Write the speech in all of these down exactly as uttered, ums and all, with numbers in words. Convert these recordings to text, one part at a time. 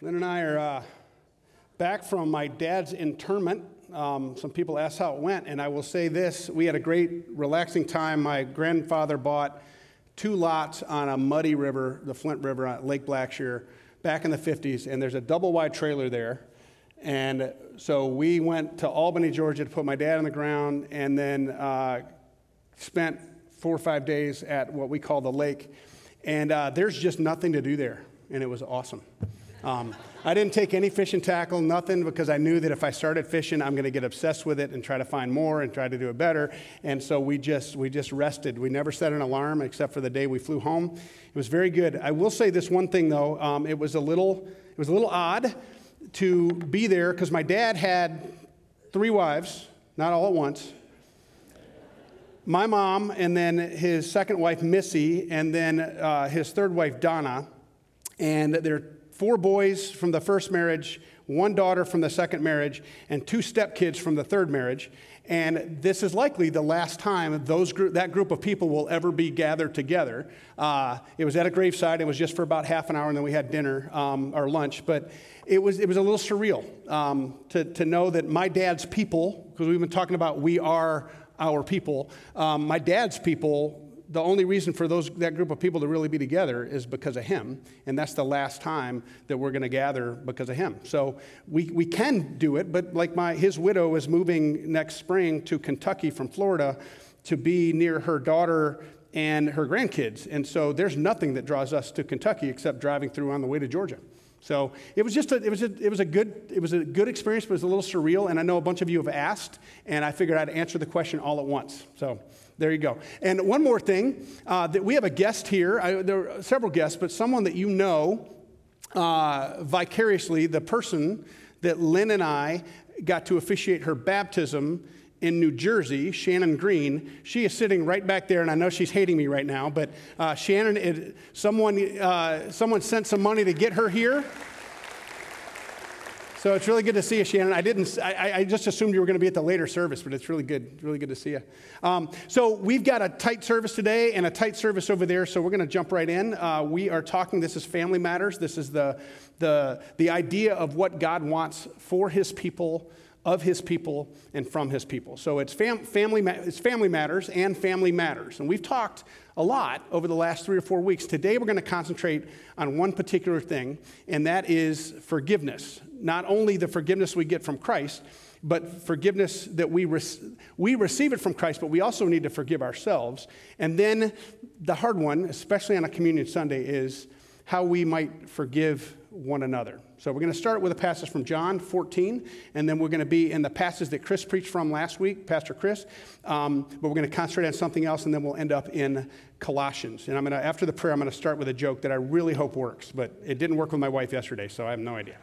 Lynn and I are uh, back from my dad's internment. Um, some people asked how it went, and I will say this. We had a great, relaxing time. My grandfather bought two lots on a muddy river, the Flint River, Lake Blackshear, back in the fifties, and there's a double-wide trailer there. And so we went to Albany, Georgia to put my dad on the ground, and then uh, spent four or five days at what we call the lake. And uh, there's just nothing to do there, and it was awesome. Um, I didn't take any fishing tackle, nothing, because I knew that if I started fishing, I'm going to get obsessed with it and try to find more and try to do it better. And so we just we just rested. We never set an alarm except for the day we flew home. It was very good. I will say this one thing though. Um, it was a little it was a little odd to be there because my dad had three wives, not all at once. My mom, and then his second wife Missy, and then uh, his third wife Donna, and they're four boys from the first marriage, one daughter from the second marriage, and two stepkids from the third marriage. And this is likely the last time those group, that group of people will ever be gathered together. Uh, it was at a graveside. It was just for about half an hour, and then we had dinner um, or lunch. But it was it was a little surreal um, to, to know that my dad's people, because we've been talking about we are our people, um, my dad's people, the only reason for those that group of people to really be together is because of him, and that's the last time that we're going to gather because of him. So we we can do it, but like my his widow is moving next spring to Kentucky from Florida to be near her daughter and her grandkids, and so there's nothing that draws us to Kentucky except driving through on the way to Georgia. So it was just a, it was a, it was a good it was a good experience, but it was a little surreal. And I know a bunch of you have asked, and I figured I'd answer the question all at once. So there you go. And one more thing, uh, that we have a guest here. I, there are several guests, but someone that you know uh, vicariously, the person that Lynn and I got to officiate her baptism in New Jersey, Shannon Green. She is sitting right back there, and I know she's hating me right now, but uh, Shannon, it, someone, uh, someone sent some money to get her here. So it's really good to see you, Shannon. I didn't. I, I just assumed you were going to be at the later service, but it's really good. It's really good to see you. Um, so we've got a tight service today and a tight service over there. So we're going to jump right in. Uh, we are talking. This is Family Matters. This is the the the idea of what God wants for His people, of His people, and from His people. So it's fam- family. Ma- it's Family Matters and Family Matters. And we've talked a lot over the last three or four weeks. Today we're going to concentrate on one particular thing, and that is forgiveness. Not only the forgiveness we get from Christ, but forgiveness that we re- we receive it from Christ, but we also need to forgive ourselves. And then the hard one, especially on a Communion Sunday, is how we might forgive one another. So we're going to start with a passage from John fourteen, and then we're going to be in the passage that Chris preached from last week, Pastor Chris, um, but we're going to concentrate on something else, and then we'll end up in Colossians. And I'm going to, after the prayer, I'm going to start with a joke that I really hope works, but it didn't work with my wife yesterday, so I have no idea.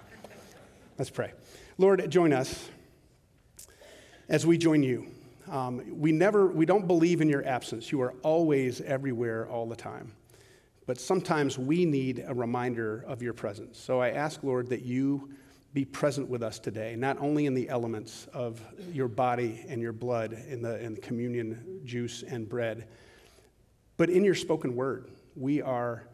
Let's pray. Lord, join us as we join you. Um, we never, we don't believe in your absence. You are always everywhere all the time. But sometimes we need a reminder of your presence. So I ask, Lord, that you be present with us today, not only in the elements of your body and your blood, in the, in the communion juice and bread, but in your spoken word. We are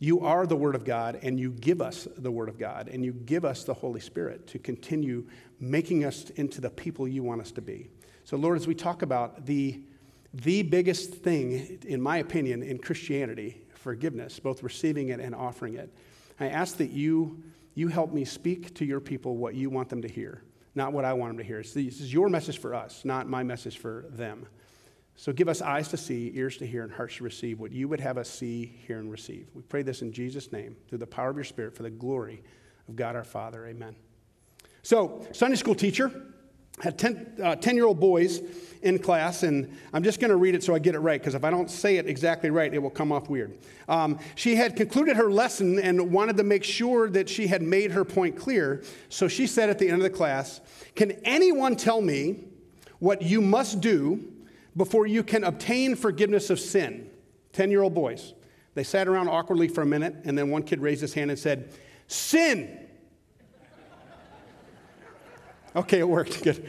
You are the Word of God, and you give us the Word of God, and you give us the Holy Spirit to continue making us into the people you want us to be. So, Lord, as we talk about the, the biggest thing, in my opinion, in Christianity, forgiveness, both receiving it and offering it, I ask that you, you help me speak to your people what you want them to hear, not what I want them to hear. It's, this is your message for us, not my message for them. So give us eyes to see, ears to hear, and hearts to receive what you would have us see, hear, and receive. We pray this in Jesus' name, through the power of your Spirit, for the glory of God our Father. Amen. So, Sunday school teacher had ten-year-old boys in class, and I'm just going to read it so I get it right, because if I don't say it exactly right, it will come off weird. Um, she had concluded her lesson and wanted to make sure that she had made her point clear, so she said at the end of the class, "Can anyone tell me what you must do before you can obtain forgiveness of sin?" ten-year-old boys. They sat around awkwardly for a minute, and then one kid raised his hand and said, "Sin!" Okay, it worked. Good.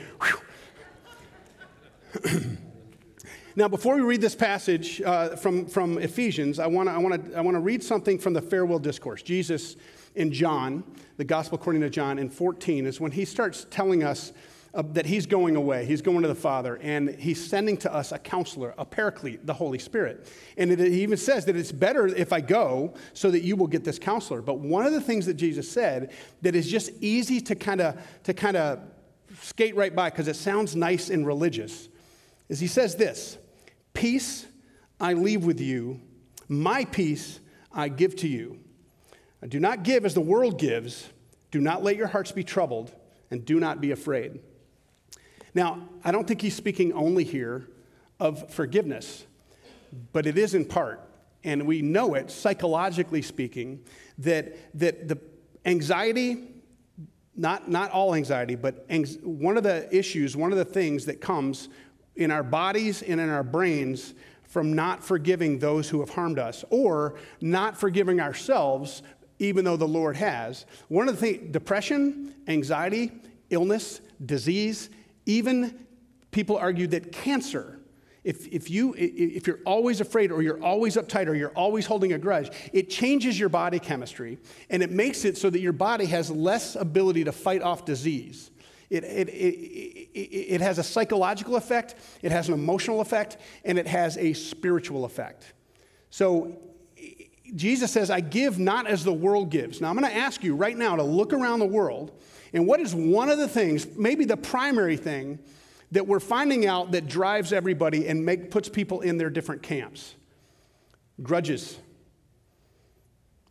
Now, before we read this passage uh, from, from Ephesians, I want to I want to I want to read something from the farewell discourse. Jesus in John, the Gospel according to John, in fourteen, is when he starts telling us uh, that he's going away, he's going to the Father, and he's sending to us a counselor, a paraclete, the Holy Spirit. And it, it even says that it's better if I go so that you will get this counselor. But one of the things that Jesus said that is just easy to kind of to kind of skate right by because it sounds nice and religious is he says this, "Peace I leave with you, my peace I give to you. I do not give as the world gives. Do not let your hearts be troubled, and do not be afraid." Now, I don't think he's speaking only here of forgiveness, but it is in part, and we know it psychologically speaking, that that the anxiety, not, not all anxiety, but anx- one of the issues, one of the things that comes in our bodies and in our brains from not forgiving those who have harmed us or not forgiving ourselves, even though the Lord has. One of the things, depression, anxiety, illness, disease, even people argue that cancer, if, if, you, if you're always afraid or you're always uptight or you're always holding a grudge, it changes your body chemistry and it makes it so that your body has less ability to fight off disease. It, it, it, it has a psychological effect, it has an emotional effect, and it has a spiritual effect. So Jesus says, I give not as the world gives. Now I'm going to ask you right now to look around the world, and what is one of the things, maybe the primary thing, that we're finding out that drives everybody and make, puts people in their different camps? Grudges.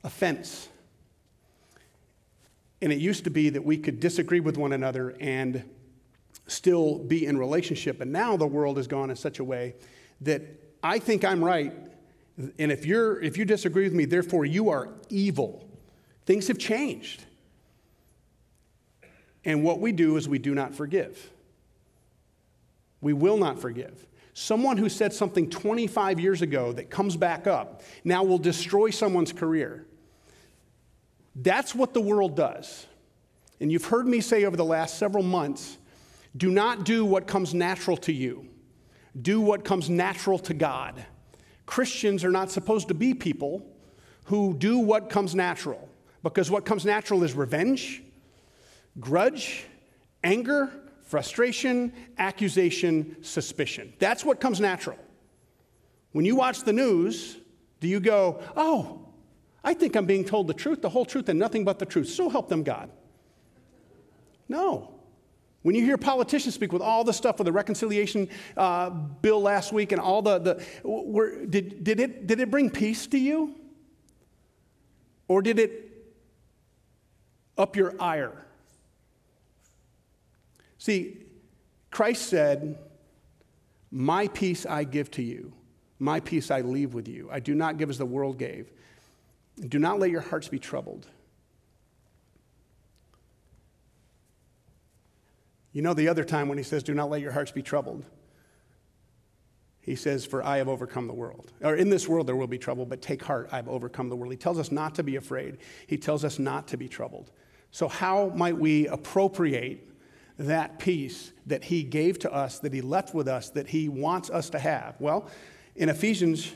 Offense. And it used to be that we could disagree with one another and still be in relationship. And now the world has gone in such a way that I think I'm right, and if you're if you disagree with me, therefore you are evil. Things have changed. And what we do is we do not forgive. We will not forgive. Someone who said something twenty-five years ago that comes back up now will destroy someone's career. That's what the world does. And you've heard me say over the last several months, do not do what comes natural to you. Do what comes natural to God. Christians are not supposed to be people who do what comes natural, because what comes natural is revenge, grudge, anger, frustration, accusation, suspicion. That's what comes natural. When you watch the news, do you go, oh, I think I'm being told the truth, the whole truth, and nothing but the truth. So help them God. No. When you hear politicians speak with all the stuff with the reconciliation uh, bill last week and all the, the were, did, did, it, did it bring peace to you? Or did it up your ire? See, Christ said, my peace I give to you. My peace I leave with you. I do not give as the world gave. Do not let your hearts be troubled. You know the other time when he says, do not let your hearts be troubled. He says, for I have overcome the world. Or in this world there will be trouble, but take heart, I've overcome the world. He tells us not to be afraid. He tells us not to be troubled. So how might we appropriate that peace that he gave to us, that he left with us, that he wants us to have? Well, in Ephesians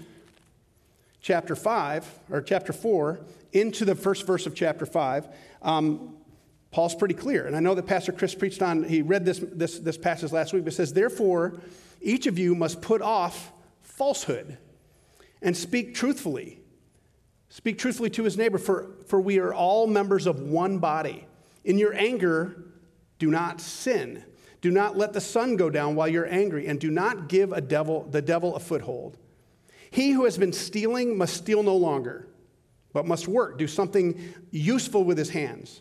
chapter five, or chapter four, into the first verse of chapter five, um, Paul's pretty clear. And I know that Pastor Chris preached on, he read this, this, this passage last week, but it says, therefore, each of you must put off falsehood and speak truthfully. Speak truthfully to his neighbor, for, for we are all members of one body. In your anger, do not sin. Do not let the sun go down while you're angry, and do not give a devil, the devil a foothold. He who has been stealing must steal no longer, but must work, do something useful with his hands,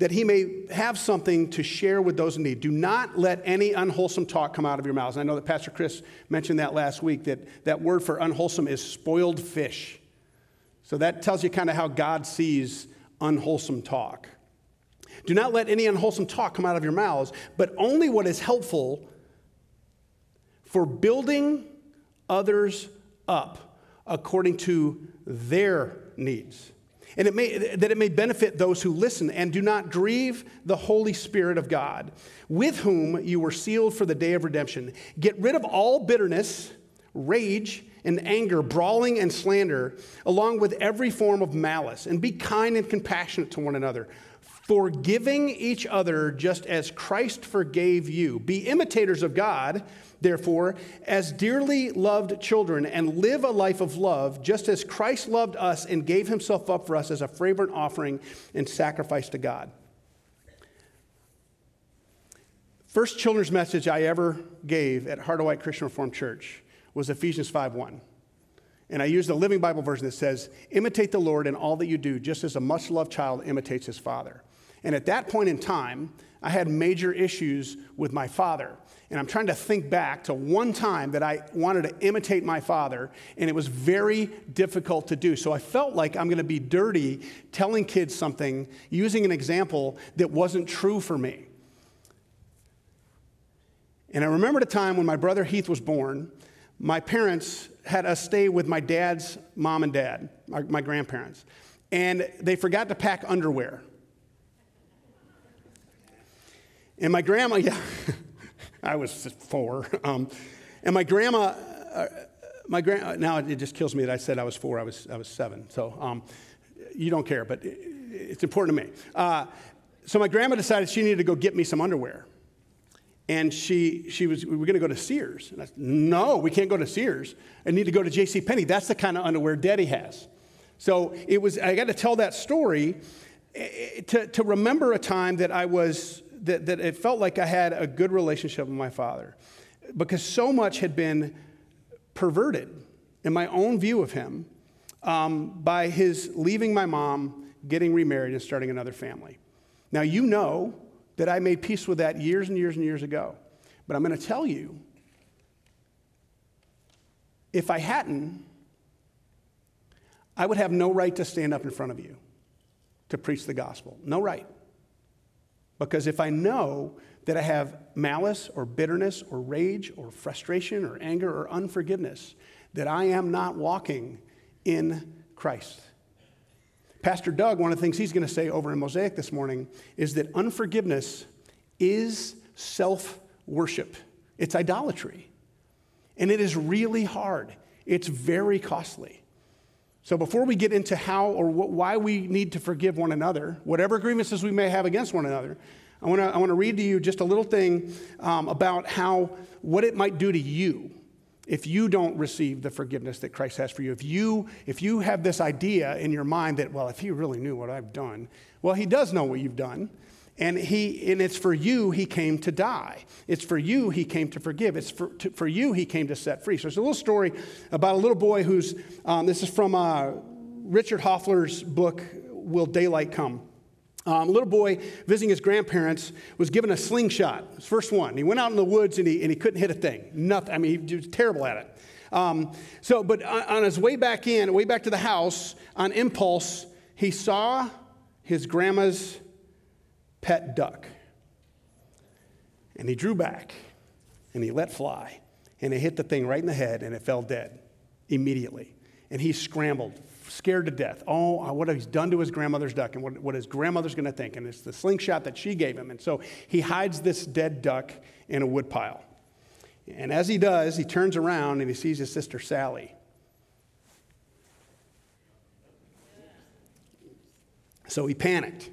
that he may have something to share with those in need. Do not let any unwholesome talk come out of your mouths. And I know that Pastor Chris mentioned that last week, that that word for unwholesome is spoiled fish. So that tells you kind of how God sees unwholesome talk. Do not let any unwholesome talk come out of your mouths, but only what is helpful for building others up according to their needs, and it may that it may benefit those who listen. And do not grieve the Holy Spirit of God, with whom you were sealed for the day of redemption. Get rid of all bitterness, rage, and anger, brawling and slander, along with every form of malice, and be kind and compassionate to one another, forgiving each other just as Christ forgave you. Be imitators of God, therefore, as dearly loved children, and live a life of love, just as Christ loved us and gave himself up for us as a fragrant offering and sacrifice to God. First children's message I ever gave at Hardaway Christian Reformed Church was Ephesians five one. And I used the Living Bible version that says, imitate the Lord in all that you do, just as a much-loved child imitates his father. And at that point in time, I had major issues with my father. And I'm trying to think back to one time that I wanted to imitate my father, and it was very difficult to do. So I felt like I'm going to be dirty telling kids something, using an example that wasn't true for me. And I remember the time when my brother Heath was born, my parents had us stay with my dad's mom and dad, my, my grandparents, and they forgot to pack underwear. And my grandma, yeah, I was four. Um, and my grandma, uh, my grand, now it just kills me that I said I was four. I was I was seven. So um, you don't care, but it, it's important to me. Uh, so my grandma decided she needed to go get me some underwear. And she she was, we were going to go to Sears. And I said, no, we can't go to Sears. I need to go to JCPenney. That's the kind of underwear Daddy has. So it was, I got to tell that story to, to remember a time that I was, that, that it felt like I had a good relationship with my father. Because so much had been perverted in my own view of him um, by his leaving my mom, getting remarried, and starting another family. Now, you know that I made peace with that years and years and years ago. But I'm going to tell you, if I hadn't, I would have no right to stand up in front of you to preach the gospel. No right. Because if I know that I have malice or bitterness or rage or frustration or anger or unforgiveness, that I am not walking in Christ. Pastor Doug, one of the things he's going to say over in Mosaic this morning is that unforgiveness is self-worship. It's idolatry. And it is really hard. It's very costly. So before we get into how or what, why we need to forgive one another, whatever grievances we may have against one another, I want to I want to read to you just a little thing um, about how what it might do to you if you don't receive the forgiveness that Christ has for you. If you if you have this idea in your mind that, well, if he really knew what I've done, well, he does know what you've done. And he and it's for you he came to die. It's for you he came to forgive. It's for, to, for you he came to set free. So it's a little story about a little boy who's, um, this is from uh, Richard Hoffler's book, Will Daylight Come? Um, a little boy visiting his grandparents was given a slingshot, his first one. He went out in the woods and he, and he couldn't hit a thing. Nothing. I mean, he was terrible at it. Um, so, but on, on his way back in, way back to the house, on impulse, he saw his grandma's pet duck. And he drew back and he let fly. And it hit the thing right in the head and it fell dead immediately. And he scrambled, scared to death. Oh, what he's done to his grandmother's duck and what, what his grandmother's going to think. And it's the slingshot that she gave him. And so he hides this dead duck in a woodpile. And as he does, he turns around and he sees his sister Sally. So he panicked.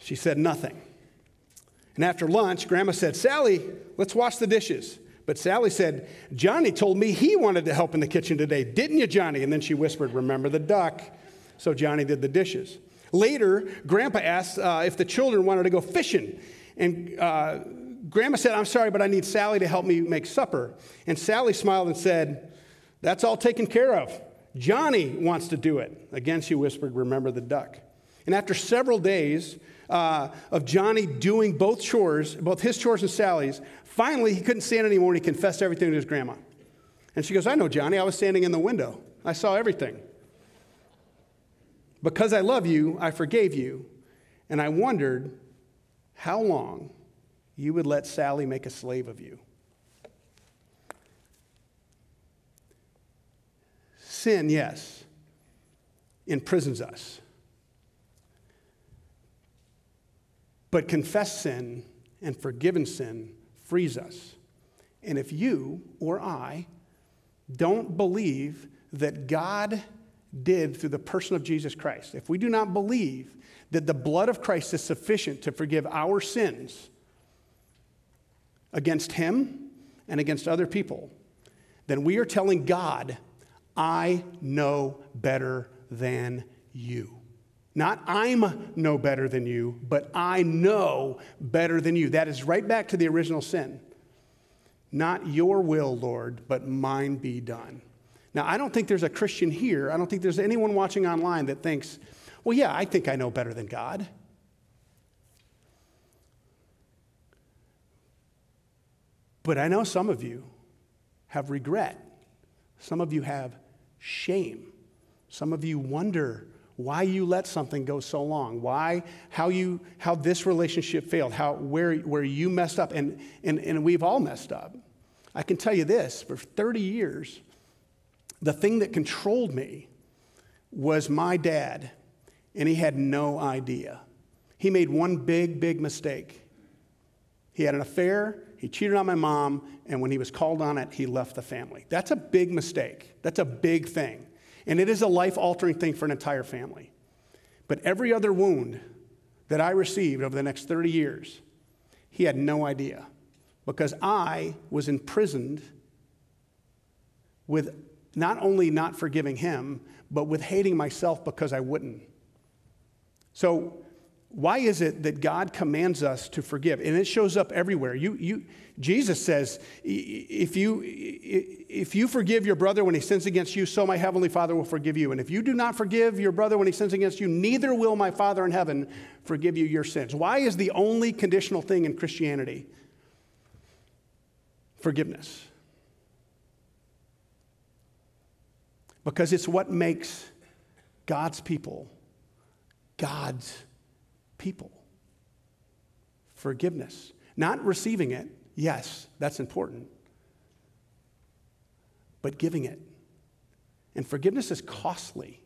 She said nothing. And after lunch, Grandma said, Sally, let's wash the dishes. But Sally said, Johnny told me he wanted to help in the kitchen today. Didn't you, Johnny? And then she whispered, remember the duck. So Johnny did the dishes. Later, Grandpa asked uh, if the children wanted to go fishing. And uh, Grandma said, I'm sorry, but I need Sally to help me make supper. And Sally smiled and said, that's all taken care of. Johnny wants to do it. Again, she whispered, remember the duck. And after several days uh, of Johnny doing both chores, both his chores and Sally's, finally, he couldn't stand anymore, and he confessed everything to his grandma. And she goes, I know, Johnny. I was standing in the window. I saw everything. Because I love you, I forgave you. And I wondered how long you would let Sally make a slave of you. Sin, yes, imprisons us. But confessed sin and forgiven sin frees us. And if you or I don't believe that God did through the person of Jesus Christ, if we do not believe that the blood of Christ is sufficient to forgive our sins against him and against other people, then we are telling God, I know better than you. Not I'm no better than you, but I know better than you. That is right back to the original sin. Not your will, Lord, but mine be done. Now, I don't think there's a Christian here. I don't think there's anyone watching online that thinks, well, yeah, I think I know better than God. But I know some of you have regret. Some of you have shame. Some of you wonder why you let something go so long, why, how you, how this relationship failed, how, where, where you messed up, and, and, and we've all messed up. I can tell you this, for thirty years, the thing that controlled me was my dad, and he had no idea. He made one big, big mistake. He had an affair, he cheated on my mom, and when he was called on it, he left the family. That's a big mistake. That's a big thing. And it is a life-altering thing for an entire family. But every other wound that I received over the next thirty years, he had no idea, because I was imprisoned with not only not forgiving him, but with hating myself because I wouldn't. So why is it that God commands us to forgive? And it shows up everywhere. You, you, Jesus says, if you, if you forgive your brother when he sins against you, so my heavenly Father will forgive you. And if you do not forgive your brother when he sins against you, neither will my Father in heaven forgive you your sins. Why is the only conditional thing in Christianity forgiveness? Because it's what makes God's people God's people. Forgiveness. Not receiving it. Yes, that's important. But giving it. And forgiveness is costly.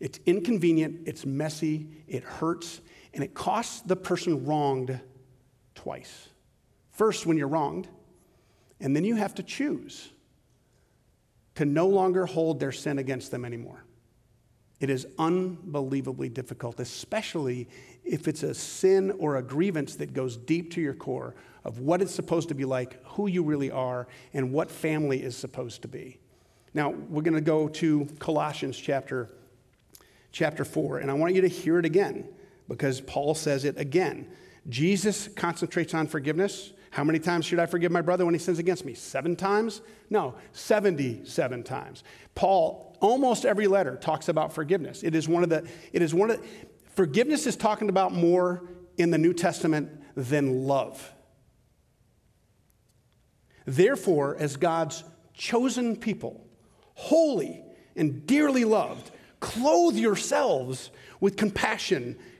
It's inconvenient. It's messy. It hurts. And it costs the person wronged twice. First, when you're wronged. And then you have to choose to no longer hold their sin against them anymore. It is unbelievably difficult, especially if it's a sin or a grievance that goes deep to your core of what it's supposed to be like, who you really are, and what family is supposed to be. Now, we're going to go to Colossians chapter, chapter four, and I want you to hear it again, because Paul says it again. Jesus concentrates on forgiveness. How many times should I forgive my brother when he sins against me? Seven times? No, seventy-seven times. Paul, almost every letter, talks about forgiveness. It is one of the, it is one of, forgiveness is talking about more in the New Testament than love. Therefore, as God's chosen people, holy and dearly loved, clothe yourselves with compassion,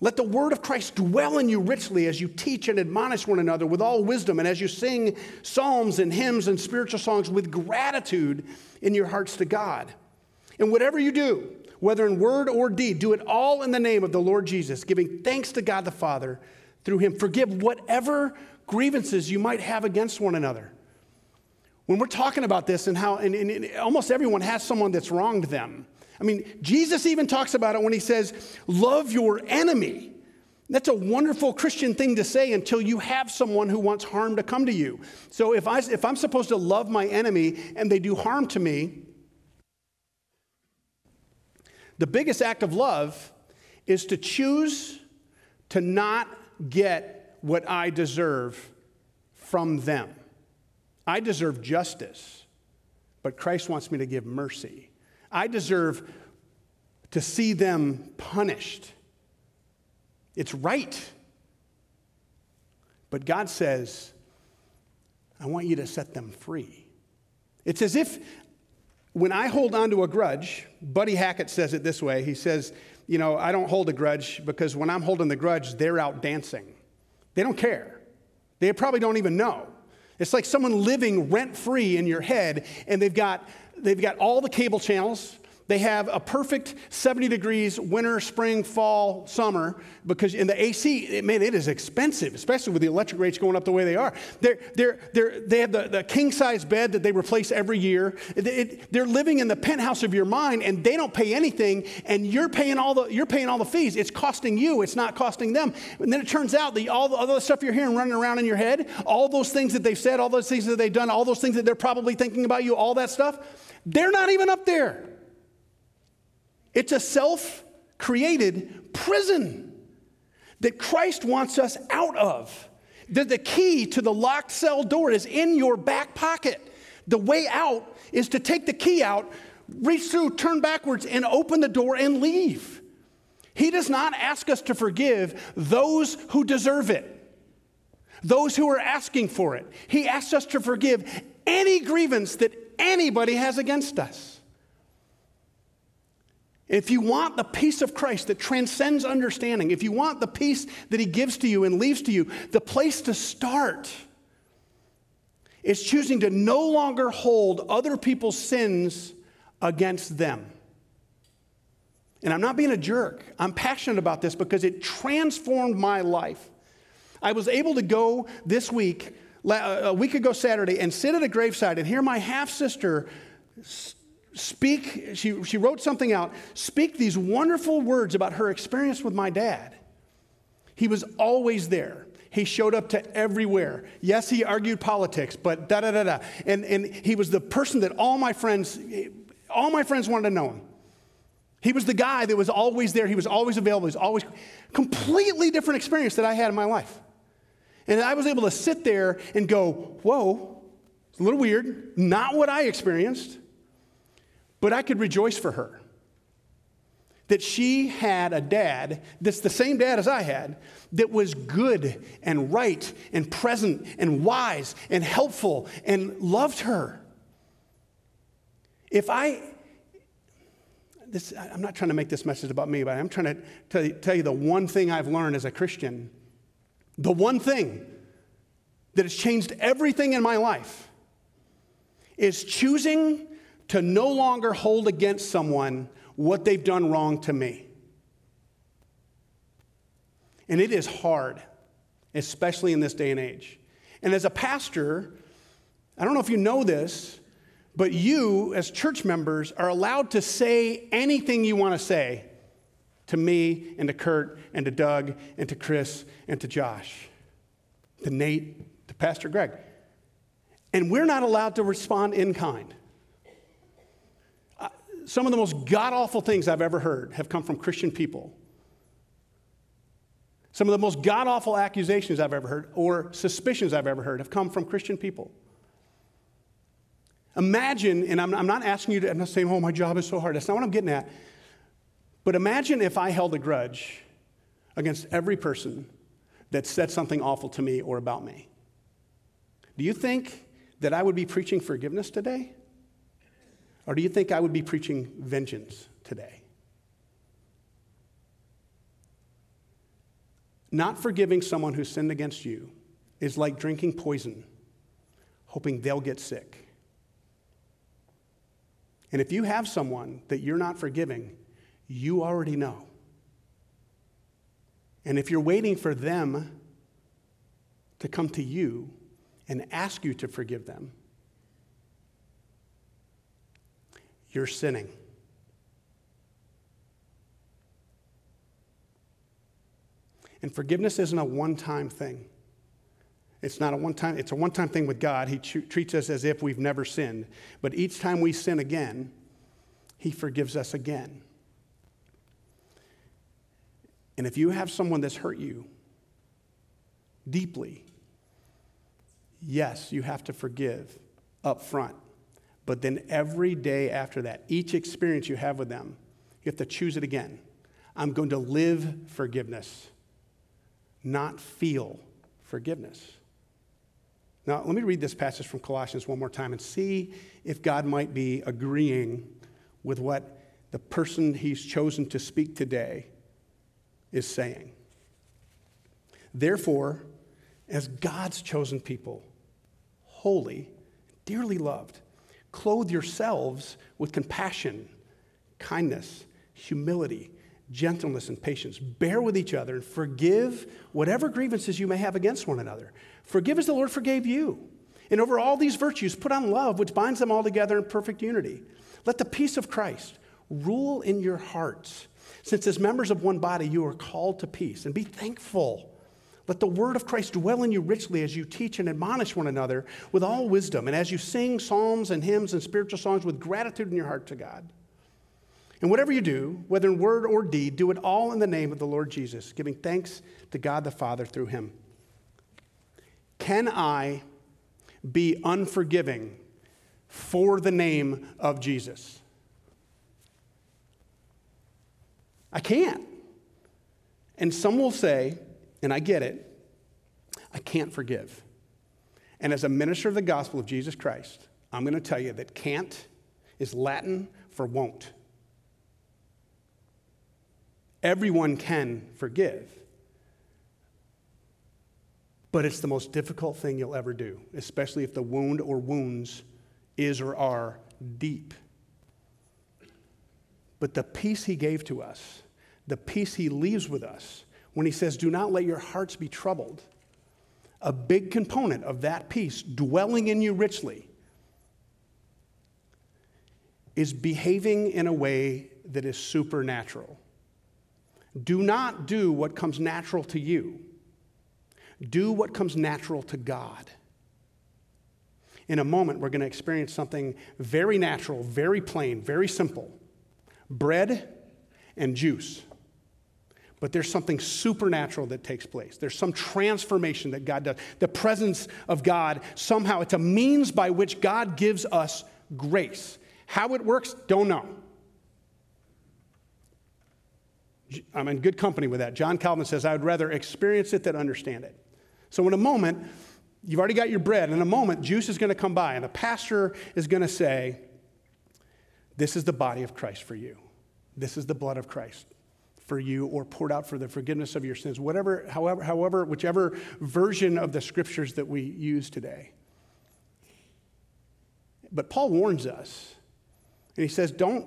Let the word of Christ dwell in you richly as you teach and admonish one another with all wisdom, and as you sing psalms and hymns and spiritual songs with gratitude in your hearts to God. And whatever you do, whether in word or deed, do it all in the name of the Lord Jesus, giving thanks to God the Father through him. Forgive whatever grievances you might have against one another. When we're talking about this and how and, and, and almost everyone has someone that's wronged them. I mean, Jesus even talks about it when he says, love your enemy. That's a wonderful Christian thing to say until you have someone who wants harm to come to you. So if, I, if I'm supposed to love my enemy and they do harm to me, the biggest act of love is to choose to not get what I deserve from them. I deserve justice, but Christ wants me to give mercy. I deserve to see them punished. It's right. But God says, I want you to set them free. It's as if when I hold on to a grudge, Buddy Hackett says it this way. He says, you know, I don't hold a grudge, because when I'm holding the grudge, they're out dancing. They don't care. They probably don't even know. It's like someone living rent-free in your head, and they've got, they've got all the cable channels. They have a perfect seventy degrees winter, spring, fall, summer, because in the A C, it, man, it is expensive, especially with the electric rates going up the way they are. They're, they're, they're, they have the, the king-size bed that they replace every year. It, it, they're living in the penthouse of your mind, and they don't pay anything, and you're paying all the, you're paying all the fees. It's costing you. It's not costing them. And then it turns out that all the other stuff you're hearing running around in your head, all those things that they've said, all those things that they've done, all those things that they're probably thinking about you, all that stuff, they're not even up there. It's a self-created prison that Christ wants us out of. The, the key to the locked cell door is in your back pocket. The way out is to take the key out, reach through, turn backwards, and open the door and leave. He does not ask us to forgive those who deserve it, those who are asking for it. He asks us to forgive any grievance that anybody has against us. If you want the peace of Christ that transcends understanding, if you want the peace that he gives to you and leaves to you, the place to start is choosing to no longer hold other people's sins against them. And I'm not being a jerk. I'm passionate about this because it transformed my life. I was able to go this week, a week ago Saturday, and sit at a graveside and hear my half-sister speak, she, she wrote something out, speak these wonderful words about her experience with my dad. He was always there. He showed up to everywhere. Yes, he argued politics, but da-da-da-da. And, and he was the person that all my friends, all my friends wanted to know him. He was the guy that was always there. He was always available. He was always completely different experience that I had in my life. And I was able to sit there and go, whoa, it's a little weird, not what I experienced. But I could rejoice for her that she had a dad that's the same dad as I had that was good and right and present and wise and helpful and loved her. If I, this, I'm not trying to make this message about me, but I'm trying to tell you, tell you the one thing I've learned as a Christian, the one thing that has changed everything in my life is choosing to no longer hold against someone what they've done wrong to me. And it is hard, especially in this day and age. And as a pastor, I don't know if you know this, but you, as church members, are allowed to say anything you want to say to me and to Kurt and to Doug and to Chris and to Josh, to Nate, to Pastor Greg. And we're not allowed to respond in kind. Some of the most god-awful things I've ever heard have come from Christian people. Some of the most god-awful accusations I've ever heard or suspicions I've ever heard have come from Christian people. Imagine, and I'm, I'm not asking you to, I'm not saying, oh, my job is so hard. That's not what I'm getting at. But imagine if I held a grudge against every person that said something awful to me or about me. Do you think that I would be preaching forgiveness today? Or do you think I would be preaching vengeance today? Not forgiving someone who sinned against you is like drinking poison, hoping they'll get sick. And if you have someone that you're not forgiving, you already know. And if you're waiting for them to come to you and ask you to forgive them, you're sinning. And forgiveness isn't a one-time thing. It's not a one-time, it's a one-time thing with God. He tr- treats us as if we've never sinned. But each time we sin again, he forgives us again. And if you have someone that's hurt you deeply, yes, you have to forgive up front. But then every day after that, each experience you have with them, you have to choose it again. I'm going to live forgiveness, not feel forgiveness. Now, let me read this passage from Colossians one more time and see if God might be agreeing with what the person he's chosen to speak today is saying. Therefore, as God's chosen people, holy, dearly loved, clothe yourselves with compassion, kindness, humility, gentleness, and patience. Bear with each other and forgive whatever grievances you may have against one another. Forgive as the Lord forgave you. And over all these virtues, put on love, which binds them all together in perfect unity. Let the peace of Christ rule in your hearts, since as members of one body you are called to peace. And be thankful. Let the word of Christ dwell in you richly as you teach and admonish one another with all wisdom, and as you sing psalms and hymns and spiritual songs with gratitude in your heart to God. And whatever you do, whether in word or deed, do it all in the name of the Lord Jesus, giving thanks to God the Father through him. Can I be unforgiving for the name of Jesus? I can't. And some will say, and I get it, I can't forgive. And as a minister of the gospel of Jesus Christ, I'm going to tell you that can't is Latin for won't. Everyone can forgive, but it's the most difficult thing you'll ever do, especially if the wound or wounds is or are deep. But the peace he gave to us, the peace he leaves with us, when he says, do not let your hearts be troubled, a big component of that peace dwelling in you richly is behaving in a way that is supernatural. Do not do what comes natural to you. Do what comes natural to God. In a moment, we're going to experience something very natural, very plain, very simple. Bread and juice. But there's something supernatural that takes place. There's some transformation that God does. The presence of God, somehow, it's a means by which God gives us grace. How it works, don't know. I'm in good company with that. John Calvin says, I would rather experience it than understand it. So in a moment, you've already got your bread. In a moment, juice is going to come by, and the pastor is going to say, this is the body of Christ for you. This is the blood of Christ for you, or poured out for the forgiveness of your sins, whatever, however, however, whichever version of the scriptures that we use today. But Paul warns us, and he says, don't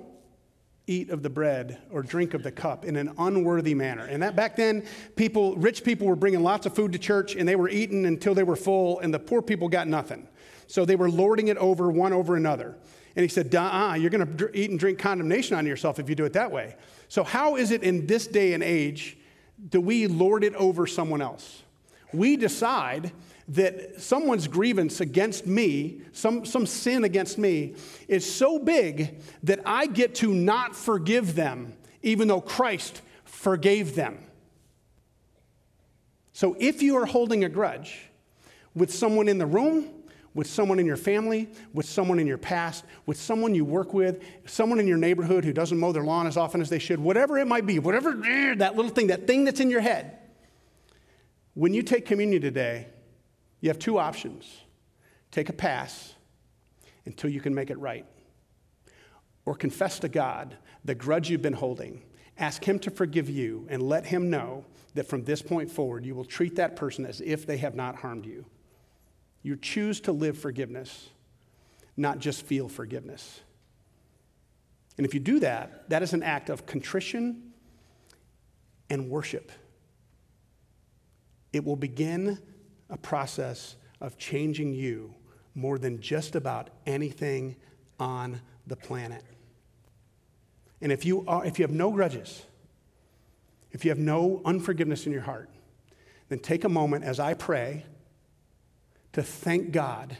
eat of the bread or drink of the cup in an unworthy manner. And that back then, people, rich people were bringing lots of food to church, and they were eating until they were full, and the poor people got nothing. So they were lording it over one over another. And he said, duh-uh, you're going to eat and drink condemnation on yourself if you do it that way. So how is it in this day and age do we lord it over someone else? We decide that someone's grievance against me, some, some sin against me, is so big that I get to not forgive them, even though Christ forgave them. So if you are holding a grudge with someone in the room, with someone in your family, with someone in your past, with someone you work with, someone in your neighborhood who doesn't mow their lawn as often as they should, whatever it might be, whatever that little thing, that thing that's in your head. When you take communion today, you have two options. Take a pass until you can make it right. Or confess to God the grudge you've been holding. Ask him to forgive you and let him know that from this point forward, you will treat that person as if they have not harmed you. You choose to live forgiveness, not just feel forgiveness. And if you do that, that is an act of contrition and worship. It will begin a process of changing you more than just about anything on the planet. And if you are, if you have no grudges, if you have no unforgiveness in your heart, then take a moment as I pray to thank God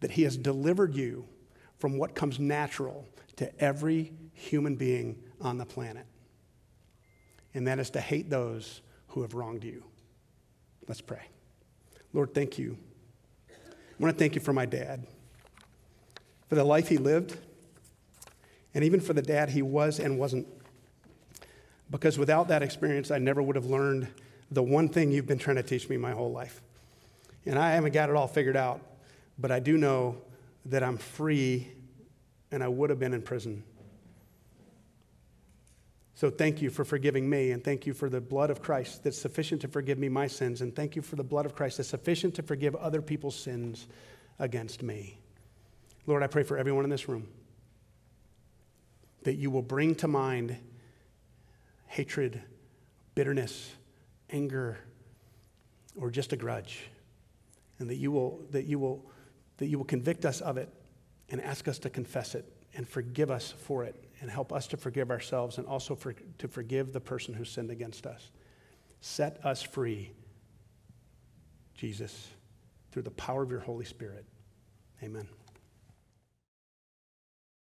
that he has delivered you from what comes natural to every human being on the planet. And that is to hate those who have wronged you. Let's pray. Lord, thank you. I want to thank you for my dad, for the life he lived, and even for the dad he was and wasn't. Because without that experience, I never would have learned the one thing you've been trying to teach me my whole life. And I haven't got it all figured out, but I do know that I'm free, and I would have been in prison. So thank you for forgiving me, and thank you for the blood of Christ that's sufficient to forgive me my sins, and thank you for the blood of Christ that's sufficient to forgive other people's sins against me. Lord, I pray for everyone in this room that you will bring to mind hatred, bitterness, anger, or just a grudge, and that you will, that you will, that you will convict us of it and ask us to confess it and forgive us for it, and help us to forgive ourselves, and also for, to forgive the person who sinned against us. Set us free, Jesus, through the power of your Holy Spirit. Amen.